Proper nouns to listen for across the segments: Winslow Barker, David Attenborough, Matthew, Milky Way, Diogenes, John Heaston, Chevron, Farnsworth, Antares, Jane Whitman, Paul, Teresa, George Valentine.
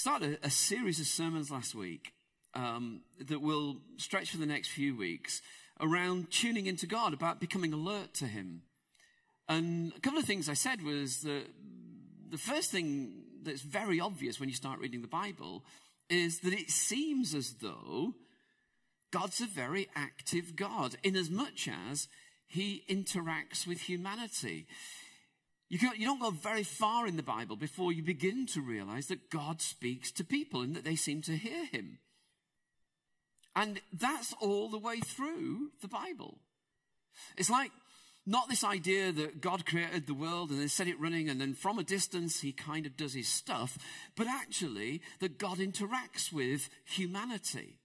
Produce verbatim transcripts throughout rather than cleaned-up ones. started a series of sermons last week um, that will stretch for the next few weeks around tuning into God, about becoming alert to him. And a couple of things I said was that the first thing that's very obvious when you start reading the Bible is that it seems as though God's a very active God, in as much as he interacts with humanity. You, can't, you don't go very far in the Bible before you begin to realize that God speaks to people and that they seem to hear him. And that's all the way through the Bible. It's like, not this idea that God created the world and then set it running and then from a distance he kind of does his stuff, but actually that God interacts with humanity.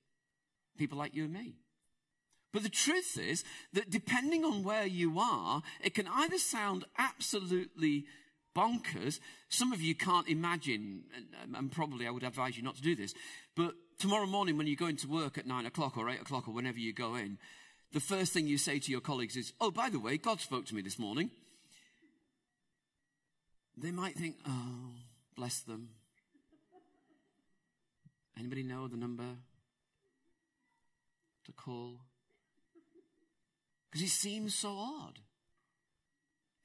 People like you and me. But the truth is that depending on where you are, it can either sound absolutely bonkers. Some of you can't imagine, and, and probably I would advise you not to do this, but tomorrow morning when you go into work at nine o'clock or eight o'clock or whenever you go in, the first thing you say to your colleagues is, oh, by the way, God spoke to me this morning. They might think, oh, bless them. Anybody know the number to call? Because it seems so odd.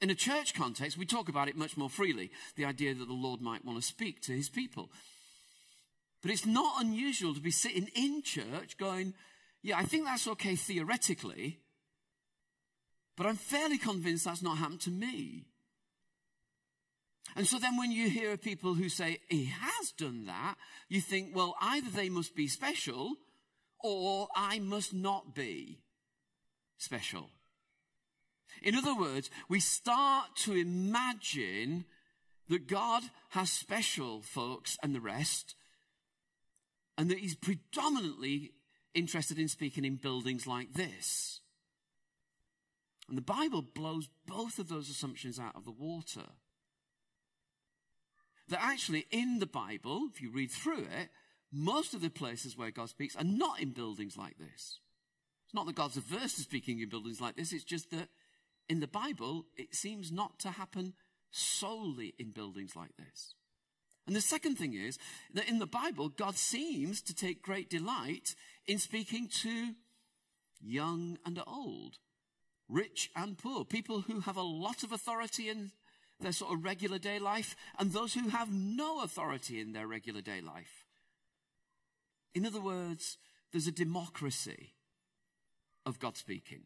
In a church context, we talk about it much more freely, the idea that the Lord might want to speak to his people. But it's not unusual to be sitting in church going, yeah, I think that's okay theoretically, but I'm fairly convinced that's not happened to me. And so then when you hear people who say, he has done that, you think, well, either they must be special or I must not be special. In other words, we start to imagine that God has special folks and the rest, and that he's predominantly interested in speaking in buildings like this. And the Bible blows both of those assumptions out of the water. That actually in the Bible, if you read through it, most of the places where God speaks are not in buildings like this. It's not that God's averse to speaking in buildings like this, it's just that in the Bible, it seems not to happen solely in buildings like this. And the second thing is that in the Bible, God seems to take great delight in speaking to young and old, rich and poor, people who have a lot of authority in their sort of regular day life and those who have no authority in their regular day life. In other words, there's a democracy of God speaking.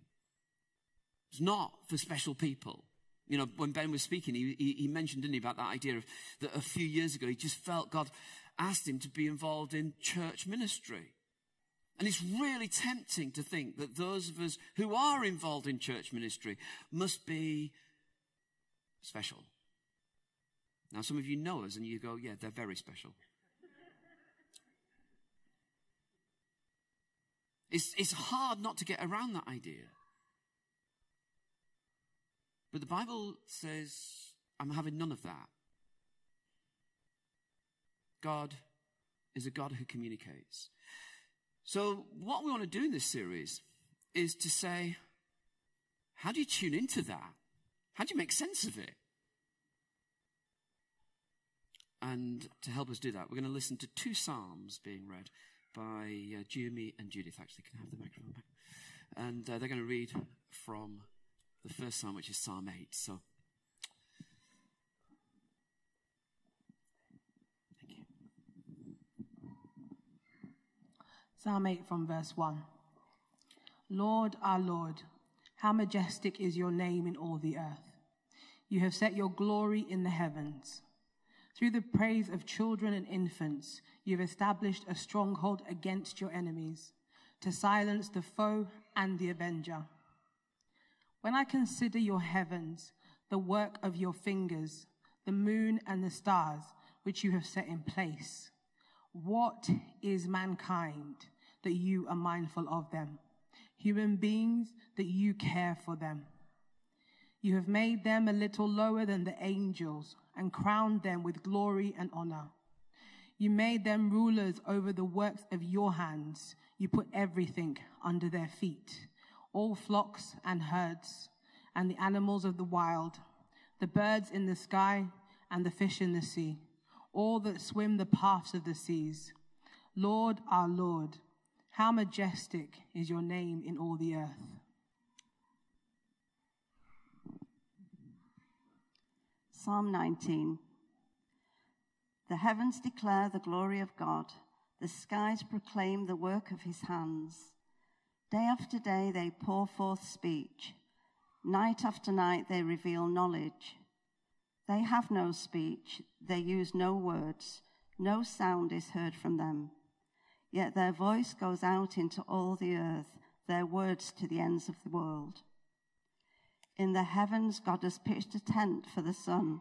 It's not for special people. You know, when Ben was speaking, he, he, he mentioned, didn't he, about that idea of that a few years ago, he just felt God asked him to be involved in church ministry. And it's really tempting to think that those of us who are involved in church ministry must be special. Now, some of you know us and you go, yeah, they're very special. It's, it's hard not to get around that idea. But the Bible says, I'm having none of that. God is a God who communicates. So what we want to do in this series is to say, how do you tune into that? How do you make sense of it? And to help us do that, we're going to listen to two psalms being read by uh, Jumi and Judith. Actually, can I have the microphone back? And uh, they're going to read from the first psalm, which is Psalm eight. So, thank you. Psalm eight from verse one. Lord, our Lord, how majestic is your name in all the earth. You have set your glory in the heavens. Through the praise of children and infants, you have established a stronghold against your enemies, to silence the foe and the avenger. When I consider your heavens, the work of your fingers, the moon and the stars, which you have set in place, what is mankind that you are mindful of them? Human beings that you care for them. You have made them a little lower than the angels and crowned them with glory and honor. You made them rulers over the works of your hands. You put everything under their feet. All flocks and herds, and the animals of the wild, the birds in the sky, and the fish in the sea, all that swim the paths of the seas. Lord, our Lord, how majestic is your name in all the earth. Psalm nineteen. The heavens declare the glory of God. The skies proclaim the work of his hands. Day after day they pour forth speech. Night after night they reveal knowledge. They have no speech, they use no words, no sound is heard from them. Yet their voice goes out into all the earth, their words to the ends of the world. In the heavens God has pitched a tent for the sun.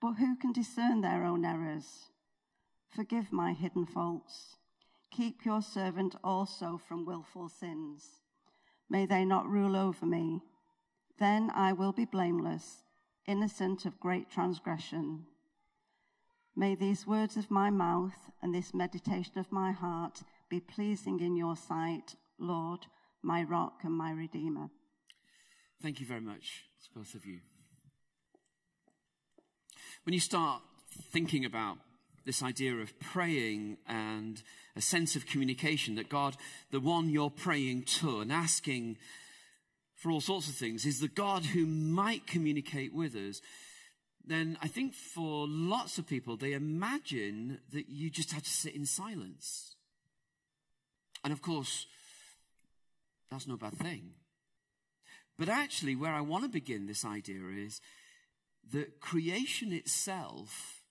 But who can discern their own errors? Forgive my hidden faults. Keep your servant also from willful sins. May they not rule over me. Then I will be blameless, innocent of great transgression. May these words of my mouth and this meditation of my heart be pleasing in your sight, Lord, my rock and my redeemer. Thank you very much, both of you. When you start thinking about this idea of praying and a sense of communication, that God, the one you're praying to and asking for all sorts of things, is the God who might communicate with us, then I think for lots of people, they imagine that you just have to sit in silence. And of course, that's no bad thing. But actually, where I want to begin this idea is that creation itself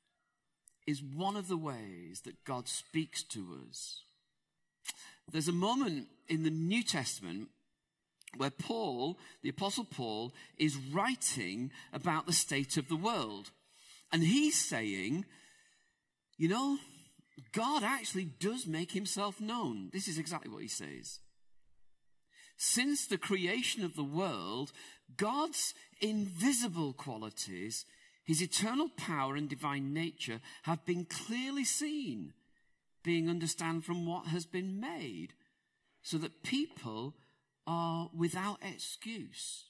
is one of the ways that God speaks to us. There's a moment in the New Testament where Paul, the Apostle Paul, is writing about the state of the world. And he's saying, you know, God actually does make himself known. This is exactly what he says. Since the creation of the world, God's invisible qualities, his eternal power and divine nature, have been clearly seen, being understood from what has been made, so that people are without excuse.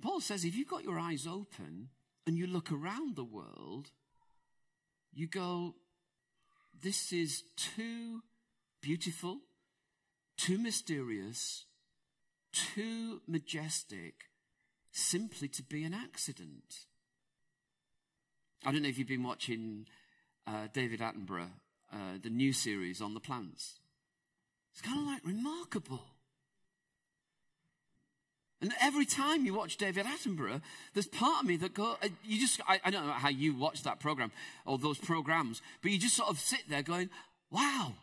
Paul says, if you've got your eyes open and you look around the world, you go, this is too beautiful, too mysterious, too majestic, simply to be an accident. I don't know if you've been watching uh, David Attenborough, uh, the new series on the plants. It's kind of like remarkable. And every time you watch David Attenborough, there's part of me that go, you just, I, I don't know how you watch that program or those programs, but you just sort of sit there going, wow.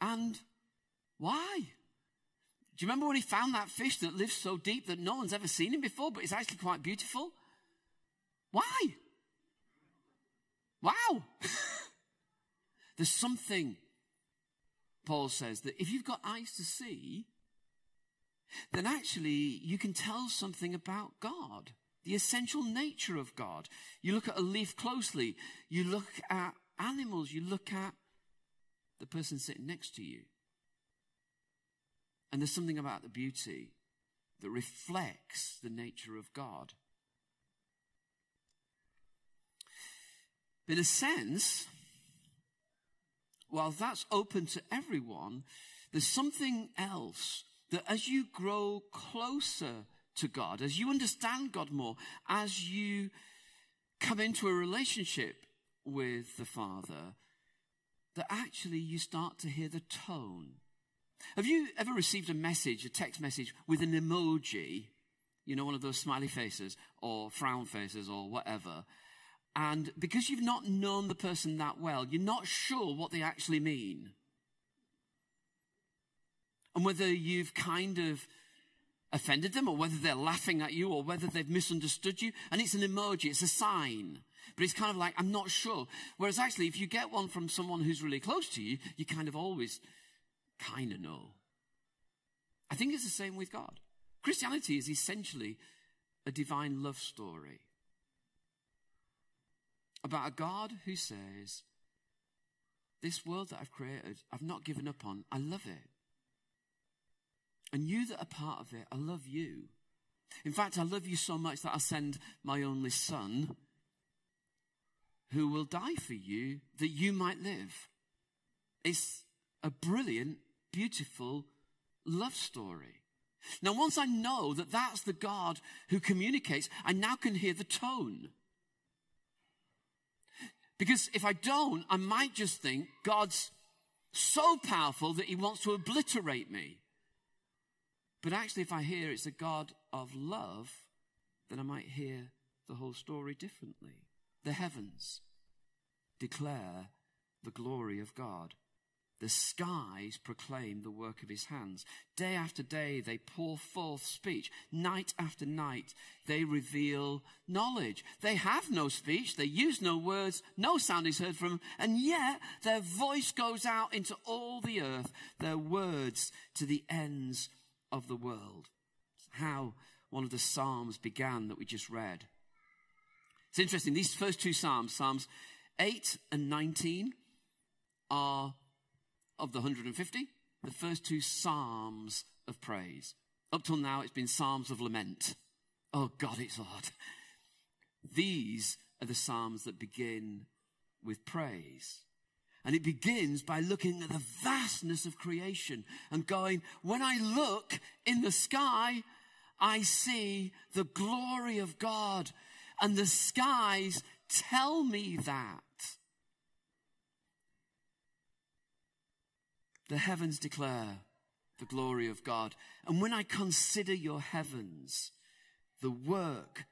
And why? Do you remember when he found that fish that lives so deep that no one's ever seen him before, but it's actually quite beautiful? Why? Wow. There's something, Paul says, that if you've got eyes to see, then actually you can tell something about God, the essential nature of God. You look at a leaf closely, you look at animals, you look at the person sitting next to you. And there's something about the beauty that reflects the nature of God. In a sense, while that's open to everyone, there's something else that as you grow closer to God, as you understand God more, as you come into a relationship with the Father, that actually you start to hear the tone. Have you ever received a message, a text message, with an emoji, you know, one of those smiley faces or frown faces or whatever, and because you've not known the person that well, you're not sure what they actually mean? And whether you've kind of offended them or whether they're laughing at you or whether they've misunderstood you. And it's an emoji, it's a sign. But it's kind of like, I'm not sure. Whereas actually, if you get one from someone who's really close to you, you kind of always kind of know. I think it's the same with God. Christianity is essentially a divine love story about a God who says, this world that I've created, I've not given up on, I love it. And you that are part of it, I love you. In fact, I love you so much that I send my only son who will die for you that you might live. It's a brilliant, beautiful love story. Now, once I know that that's the God who communicates, I now can hear the tone. Because if I don't, I might just think God's so powerful that he wants to obliterate me. But actually, if I hear it's a God of love, then I might hear the whole story differently. The heavens declare the glory of God. The skies proclaim the work of his hands. Day after day, they pour forth speech. Night after night, they reveal knowledge. They have no speech. They use no words. No sound is heard from them. And yet, their voice goes out into all the earth. Their words to the ends of of the world. How one of the Psalms began that we just read. It's interesting, these first two Psalms, Psalms eight and nineteen, are of the one hundred fifty, the first two Psalms of praise. Up till now, it's been Psalms of lament. Oh God, it's hard. These are the Psalms that begin with praise. And it begins by looking at the vastness of creation and going, when I look in the sky, I see the glory of God, and the skies tell me that. The heavens declare the glory of God. And when I consider your heavens, the work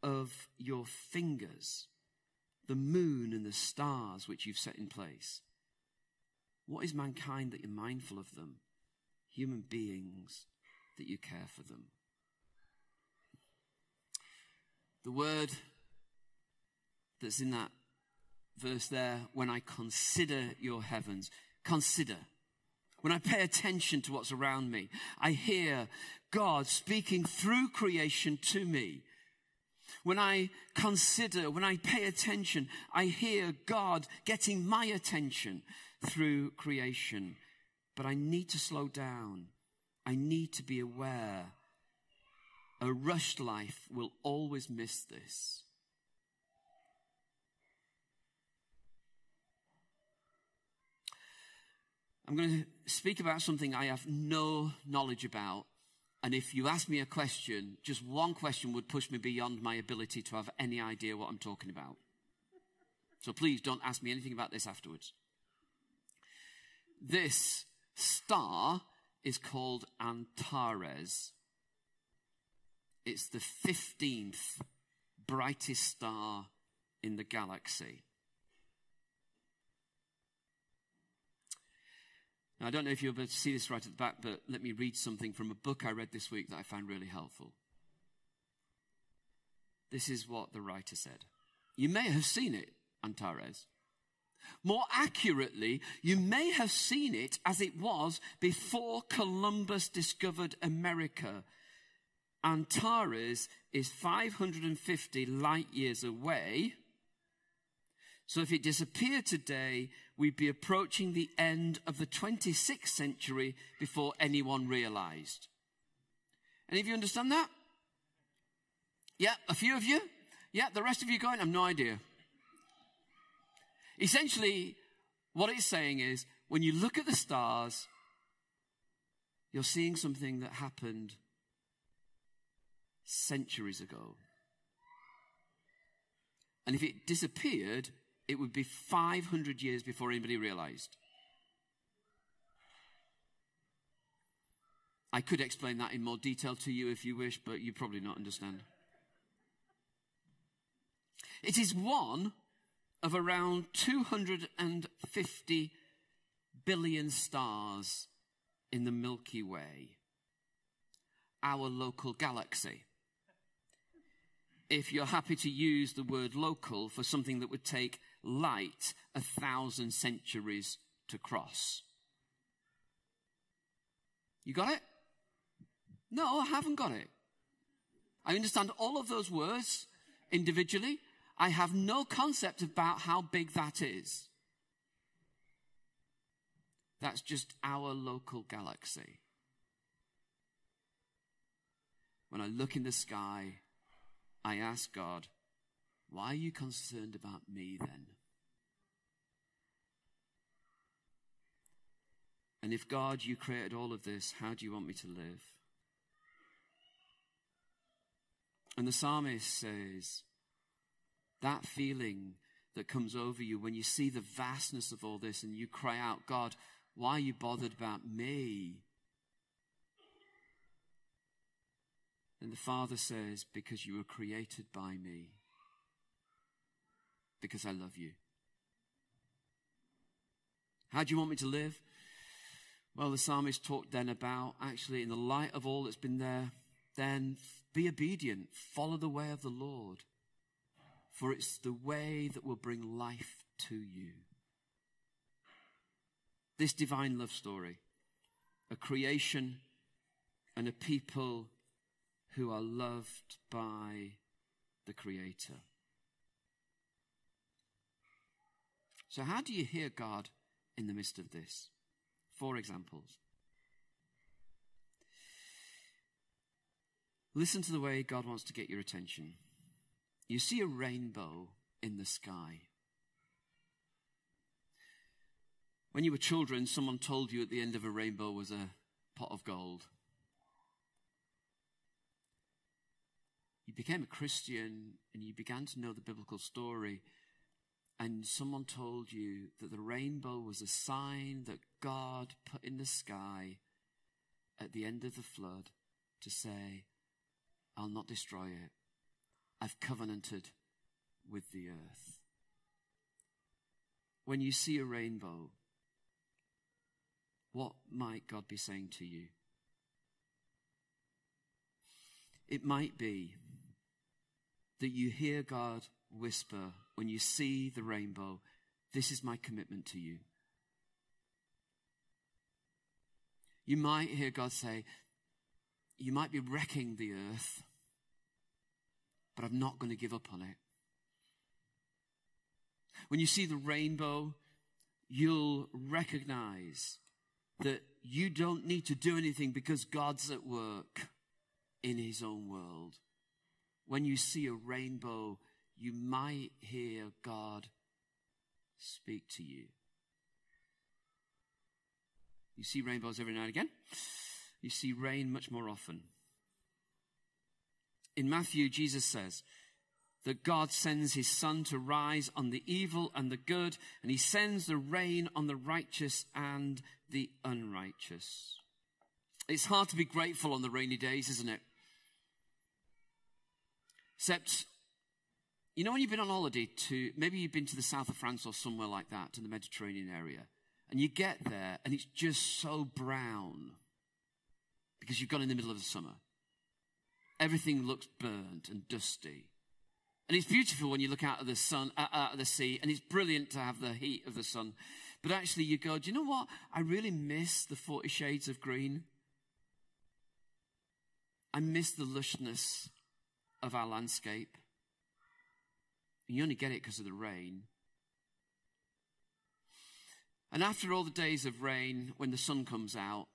of your fingers, the moon and the stars which you've set in place. What is mankind that you're mindful of them? Human beings that you care for them. The word that's in that verse there, when I consider your heavens, consider. When I pay attention to what's around me, I hear God speaking through creation to me. When I consider, when I pay attention, I hear God getting my attention through creation. But I need to slow down. I need to be aware. A rushed life will always miss this. I'm going to speak about something I have no knowledge about. And if you ask me a question, just one question would push me beyond my ability to have any idea what I'm talking about. So please don't ask me anything about this afterwards. This star is called Antares. It's the fifteenth brightest star in the galaxy. Now, I don't know if you'll be able to see this right at the back, but let me read something from a book I read this week that I found really helpful. This is what the writer said. You may have seen it, Antares. More accurately, you may have seen it as it was before Columbus discovered America. Antares is five hundred fifty light years away. So if it disappeared today, we'd be approaching the end of the twenty-sixth century before anyone realized. Any of you understand that? Yeah, a few of you? Yeah, the rest of you going, I've no idea. Essentially, what it's saying is, when you look at the stars, you're seeing something that happened centuries ago. And if it disappeared, it would be five hundred years before anybody realized. I could explain that in more detail to you if you wish, but you probably not understand. It is one of around two hundred fifty billion stars in the Milky Way, our local galaxy. If you're happy to use the word local for something that would take light a thousand centuries to cross. You got it? No, I haven't got it. I understand all of those words individually. I have no concept about how big that is. That's just our local galaxy. When I look in the sky, I ask God, why are you concerned about me then? And if, God, you created all of this, how do you want me to live? And the psalmist says, that feeling that comes over you when you see the vastness of all this and you cry out, God, why are you bothered about me? And the Father says, because you were created by me, because I love you. How do you want me to live? Well, the psalmist talked then about, actually, in the light of all that's been there, then be obedient, follow the way of the Lord, for it's the way that will bring life to you. This divine love story, a creation and a people who are loved by the Creator. So how do you hear God in the midst of this? Four examples. Listen to the way God wants to get your attention. You see a rainbow in the sky. When you were children, someone told you at the end of a rainbow was a pot of gold. You became a Christian and you began to know the biblical story. And someone told you that the rainbow was a sign that God put in the sky at the end of the flood to say, I'll not destroy it. I've covenanted with the earth. When you see a rainbow, what might God be saying to you? It might be that you hear God whisper, when you see the rainbow, this is my commitment to you. You might hear God say, you might be wrecking the earth, but I'm not going to give up on it. When you see the rainbow, you'll recognize that you don't need to do anything because God's at work in his own world. When you see a rainbow, you might hear God speak to you. You see rainbows every now and again. You see rain much more often. In Matthew, Jesus says that God sends his son to rise on the evil and the good, and he sends the rain on the righteous and the unrighteous. It's hard to be grateful on the rainy days, isn't it? Except, you know, when you've been on holiday to, maybe you've been to the south of France or somewhere like that, to the Mediterranean area, and you get there and it's just so brown because you've gone in the middle of the summer. Everything looks burnt and dusty. And it's beautiful when you look out of the sun, out of the sea, and it's brilliant to have the heat of the sun. But actually you go, do you know what? I really miss the forty shades of green. I miss the lushness of our landscape. You only get it because of the rain. And after all the days of rain, when the sun comes out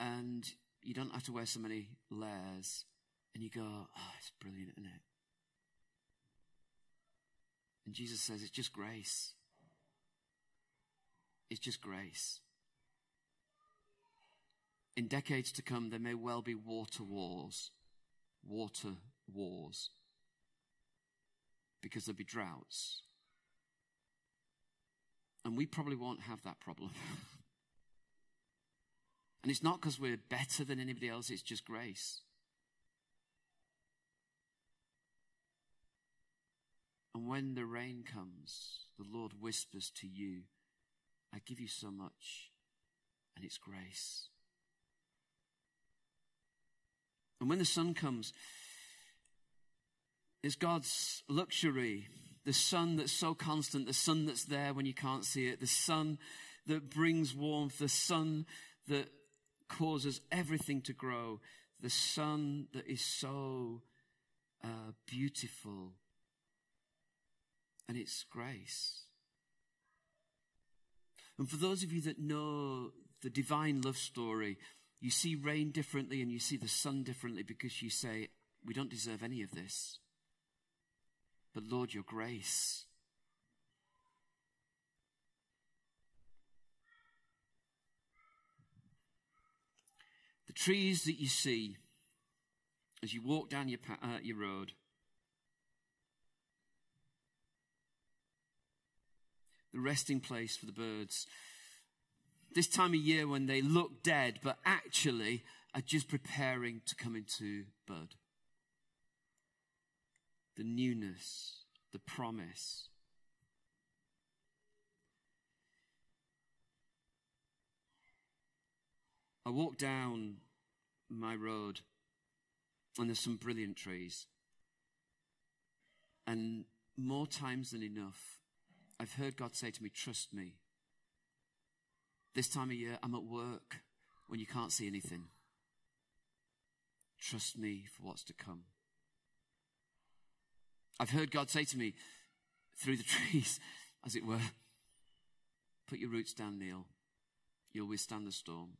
and you don't have to wear so many layers, and you go, oh, it's brilliant, isn't it? And Jesus says, it's just grace. It's just grace. In decades to come, there may well be water wars water wars, because there'll be droughts. And we probably won't have that problem. And it's not because we're better than anybody else, it's just grace. And when the rain comes, the Lord whispers to you, I give you so much, and it's grace. And when the sun comes, it's God's luxury. The sun that's so constant, the sun that's there when you can't see it, the sun that brings warmth, the sun that causes everything to grow, the sun that is so uh, beautiful, and it's grace. And for those of you that know the divine love story, you see rain differently and you see the sun differently, because you say, we don't deserve any of this. But Lord, your grace. The trees that you see as you walk down your, pa- uh, your road, the resting place for the birds. This time of year when they look dead, but actually are just preparing to come into bud. The newness, the promise. I walk down my road and there's some brilliant trees. And more times than enough, I've heard God say to me, trust me. This time of year, I'm at work when you can't see anything. Trust me for what's to come. I've heard God say to me, through the trees, as it were, put your roots down, Neil. You'll withstand the storm.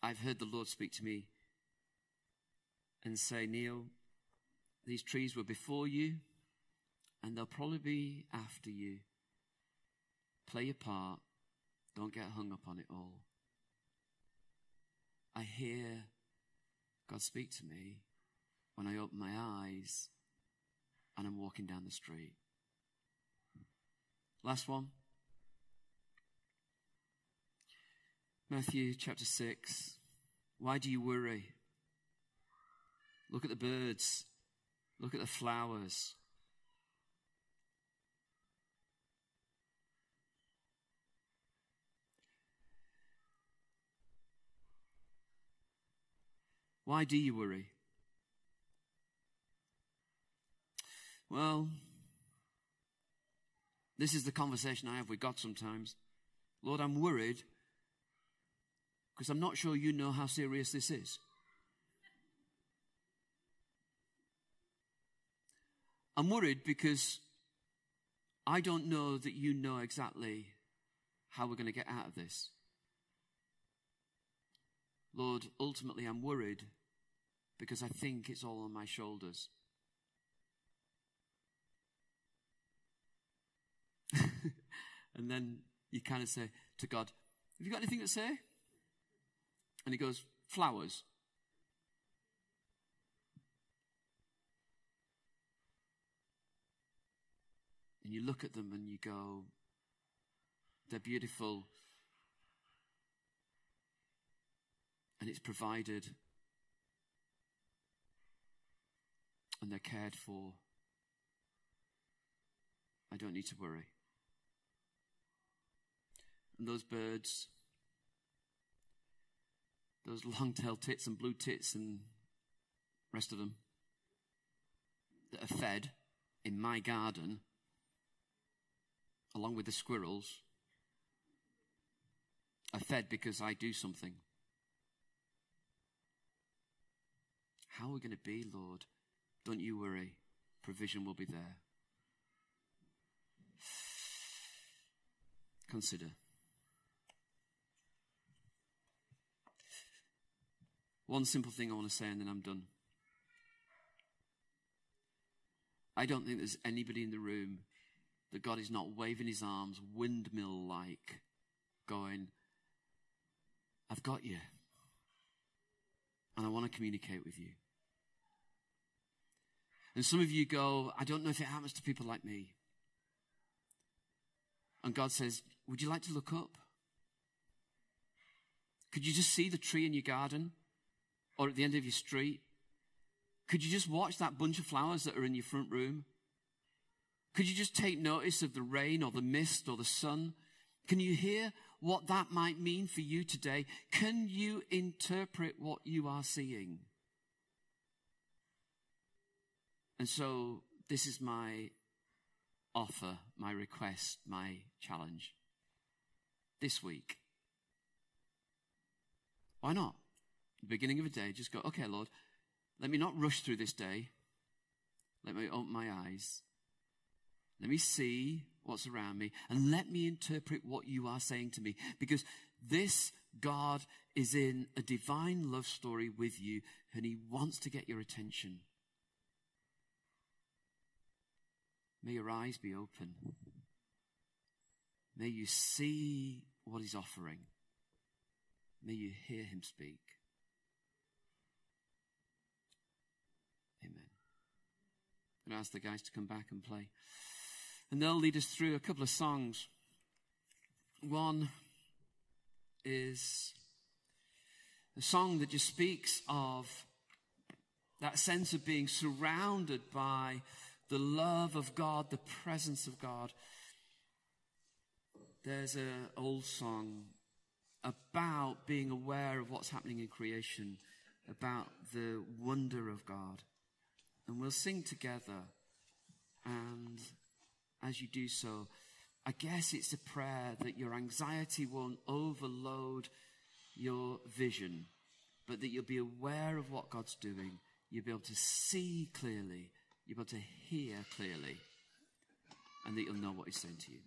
I've heard the Lord speak to me and say, Neil, these trees were before you and they'll probably be after you. Play your part. Don't get hung up on it all. I hear God speak to me when I open my eyes and I'm walking down the street. Last one. Matthew chapter six. Why do you worry? Look at the birds. Look at the flowers. Why do you worry? Well, this is the conversation I have with God sometimes. Lord, I'm worried because I'm not sure you know how serious this is. I'm worried because I don't know that you know exactly how we're going to get out of this. Lord, ultimately I'm worried because I think it's all on my shoulders. And then you kind of say to God, have you got anything to say? And he goes, flowers. And you look at them and you go, they're beautiful. And it's provided. And they're cared for. I don't need to worry. And those birds, those long-tailed tits and blue tits and rest of them that are fed in my garden, along with the squirrels, are fed because I do something. How are we going to be, Lord? Don't you worry. Provision will be there. Consider. One simple thing I want to say and then I'm done. I don't think there's anybody in the room that God is not waving his arms windmill-like, going, I've got you. and I want to communicate with you. And some of you go, I don't know if it happens to people like me. And God says, would you like to look up? Could you just see the tree in your garden or at the end of your street? Could you just watch that bunch of flowers that are in your front room? Could you just take notice of the rain or the mist or the sun? Can you hear what that might mean for you today? Can you interpret what you are seeing? And so this is my offer, my request, my challenge. This week. Why not? At the beginning of a day, just go, okay, Lord, let me not rush through this day. Let me open my eyes. Let me see what's around me. And let me interpret what you are saying to me. Because this God is in a divine love story with you. And he wants to get your attention. May your eyes be open. May you see what he's offering. May you hear him speak. Amen. I'm going to ask the guys to come back and play. And they'll lead us through a couple of songs. One is a song that just speaks of that sense of being surrounded by the love of God, the presence of God. There's an old song about being aware of what's happening in creation, about the wonder of God. And we'll sing together. And as you do so, I guess it's a prayer that your anxiety won't overload your vision, but that you'll be aware of what God's doing. You'll be able to see clearly. You'll be able to hear clearly. And that you'll know what he's saying to you.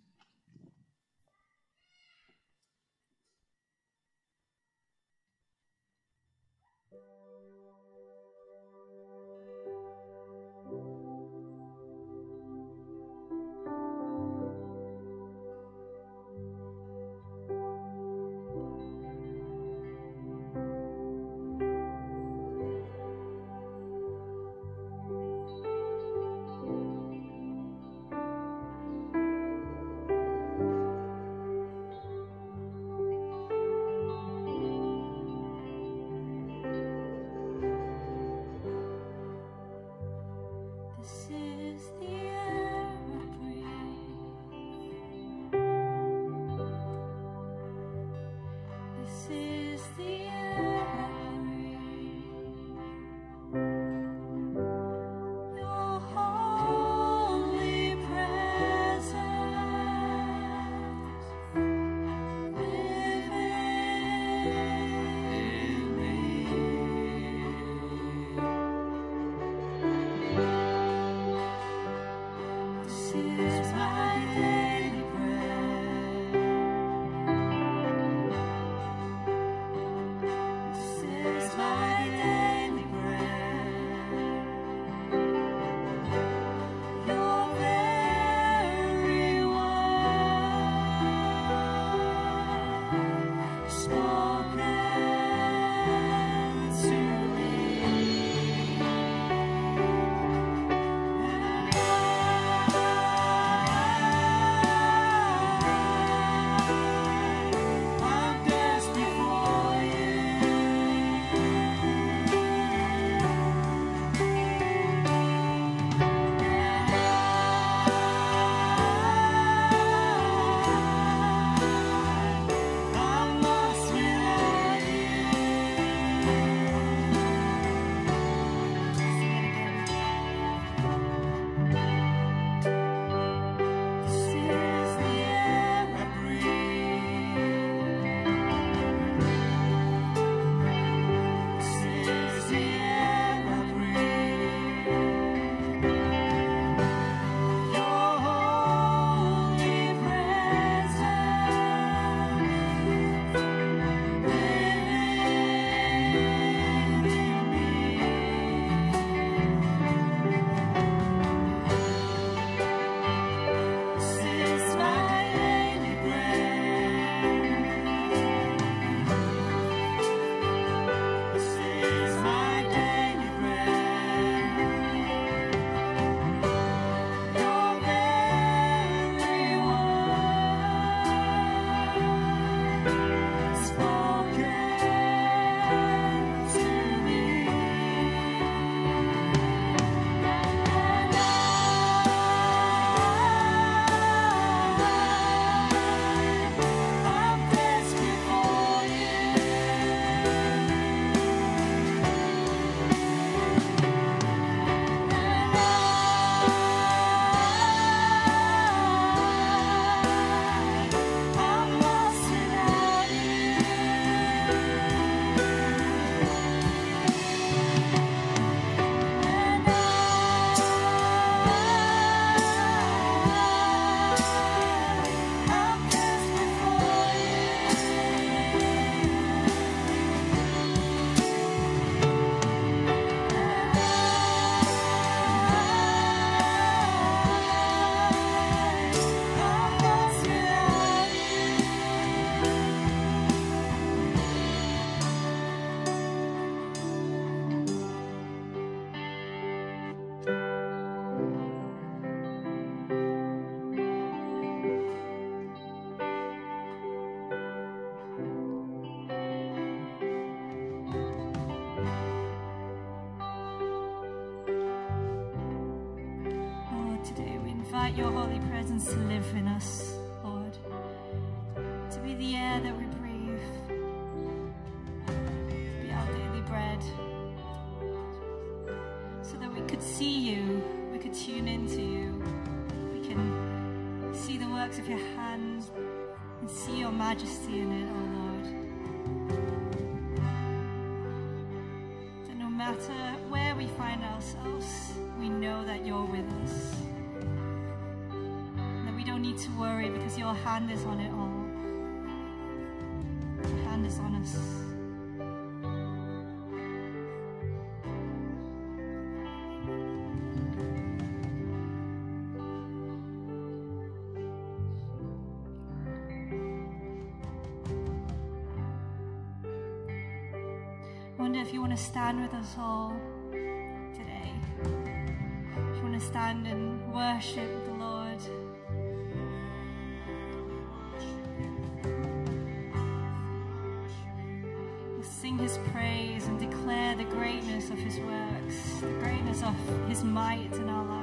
invite your holy presence to live in us, Lord, to be the air that we breathe, to be our daily bread, so that we could see you, we could tune into you, we can see the works of your hands and see your majesty in it, oh Lord. That no matter where we find ourselves, we know that you're with us. And that we don't need to worry because your hand is on it all. Your hand is on us. I wonder if you want to stand with us all. Stand and worship the Lord. We'll sing his praise and declare the greatness of his works, the greatness of his might in our lives.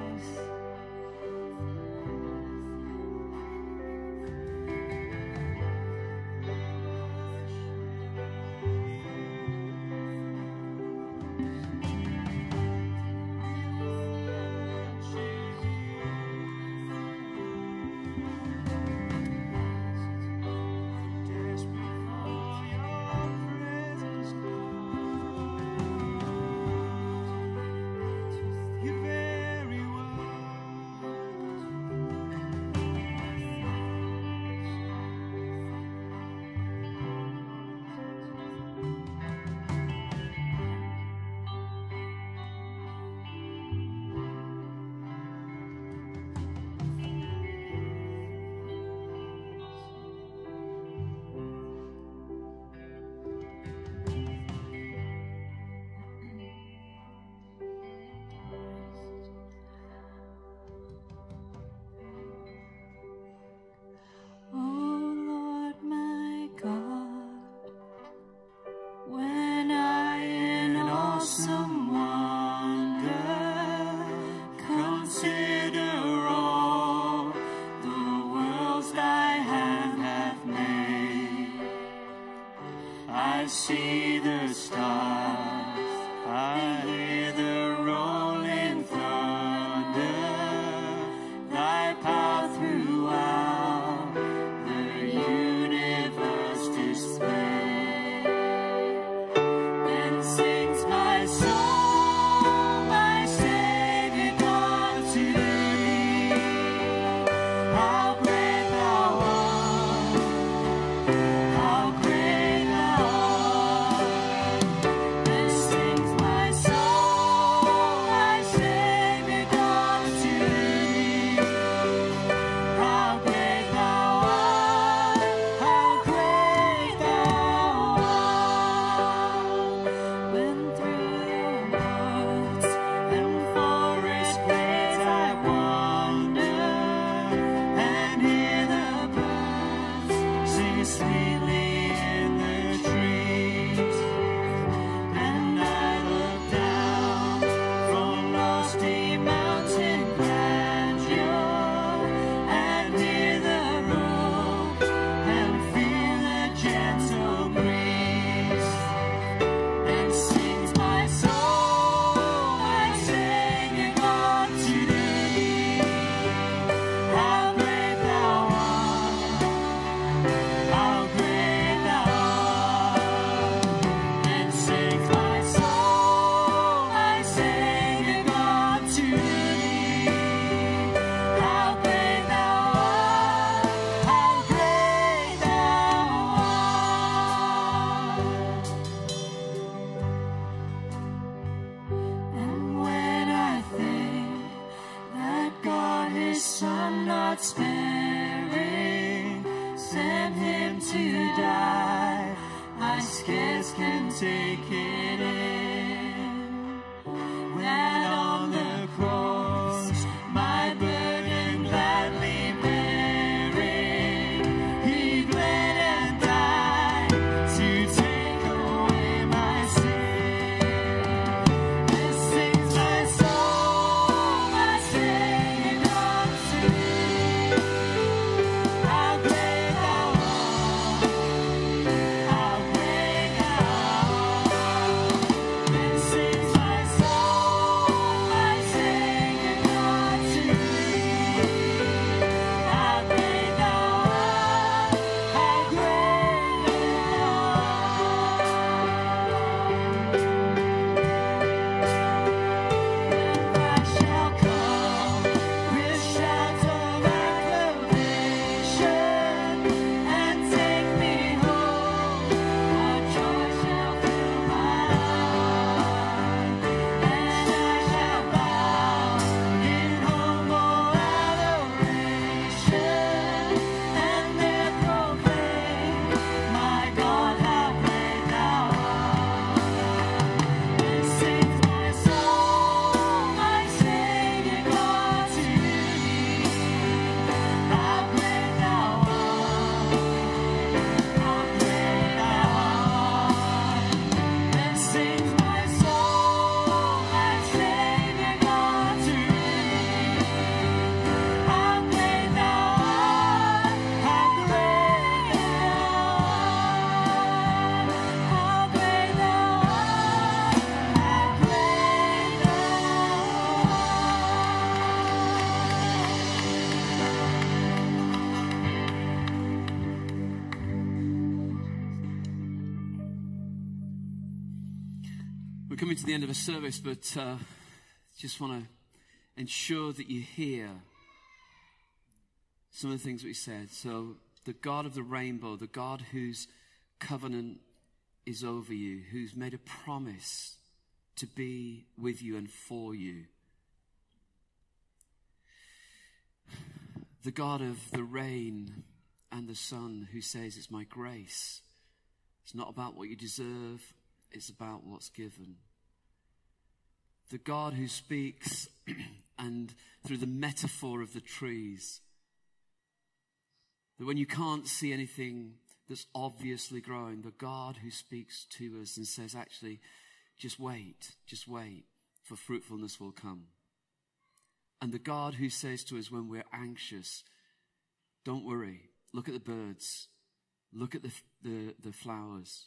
coming to the end of a service, but uh, just want to ensure that you hear some of the things we said. So the God of the rainbow, the God whose covenant is over you, who's made a promise to be with you and for you. The God of the rain and the sun, who says, it's my grace. It's not about what you deserve, it's about what's given. The God who speaks and through the metaphor of the trees, that when you can't see anything that's obviously growing, the God who speaks to us and says, actually, just wait, just wait, for fruitfulness will come. And the God who says to us when we're anxious, don't worry, look at the birds, look at the, the, the flowers.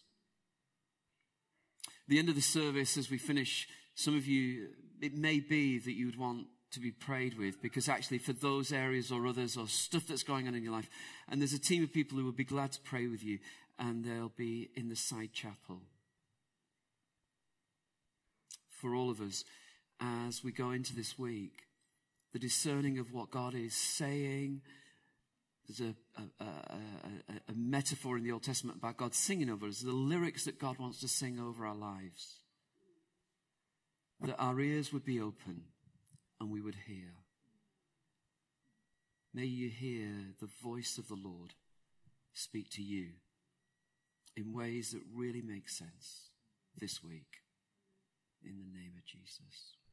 The end of the service, as we finish, some of you, it may be that you would want to be prayed with, because actually for those areas or others or stuff that's going on in your life, and there's a team of people who would be glad to pray with you, and they'll be in the side chapel. For all of us, as we go into this week, the discerning of what God is saying. There's a, a, a, a metaphor in the Old Testament about God singing over us, the lyrics that God wants to sing over our lives. That our ears would be open and we would hear. May you hear the voice of the Lord speak to you in ways that really make sense this week. In the name of Jesus.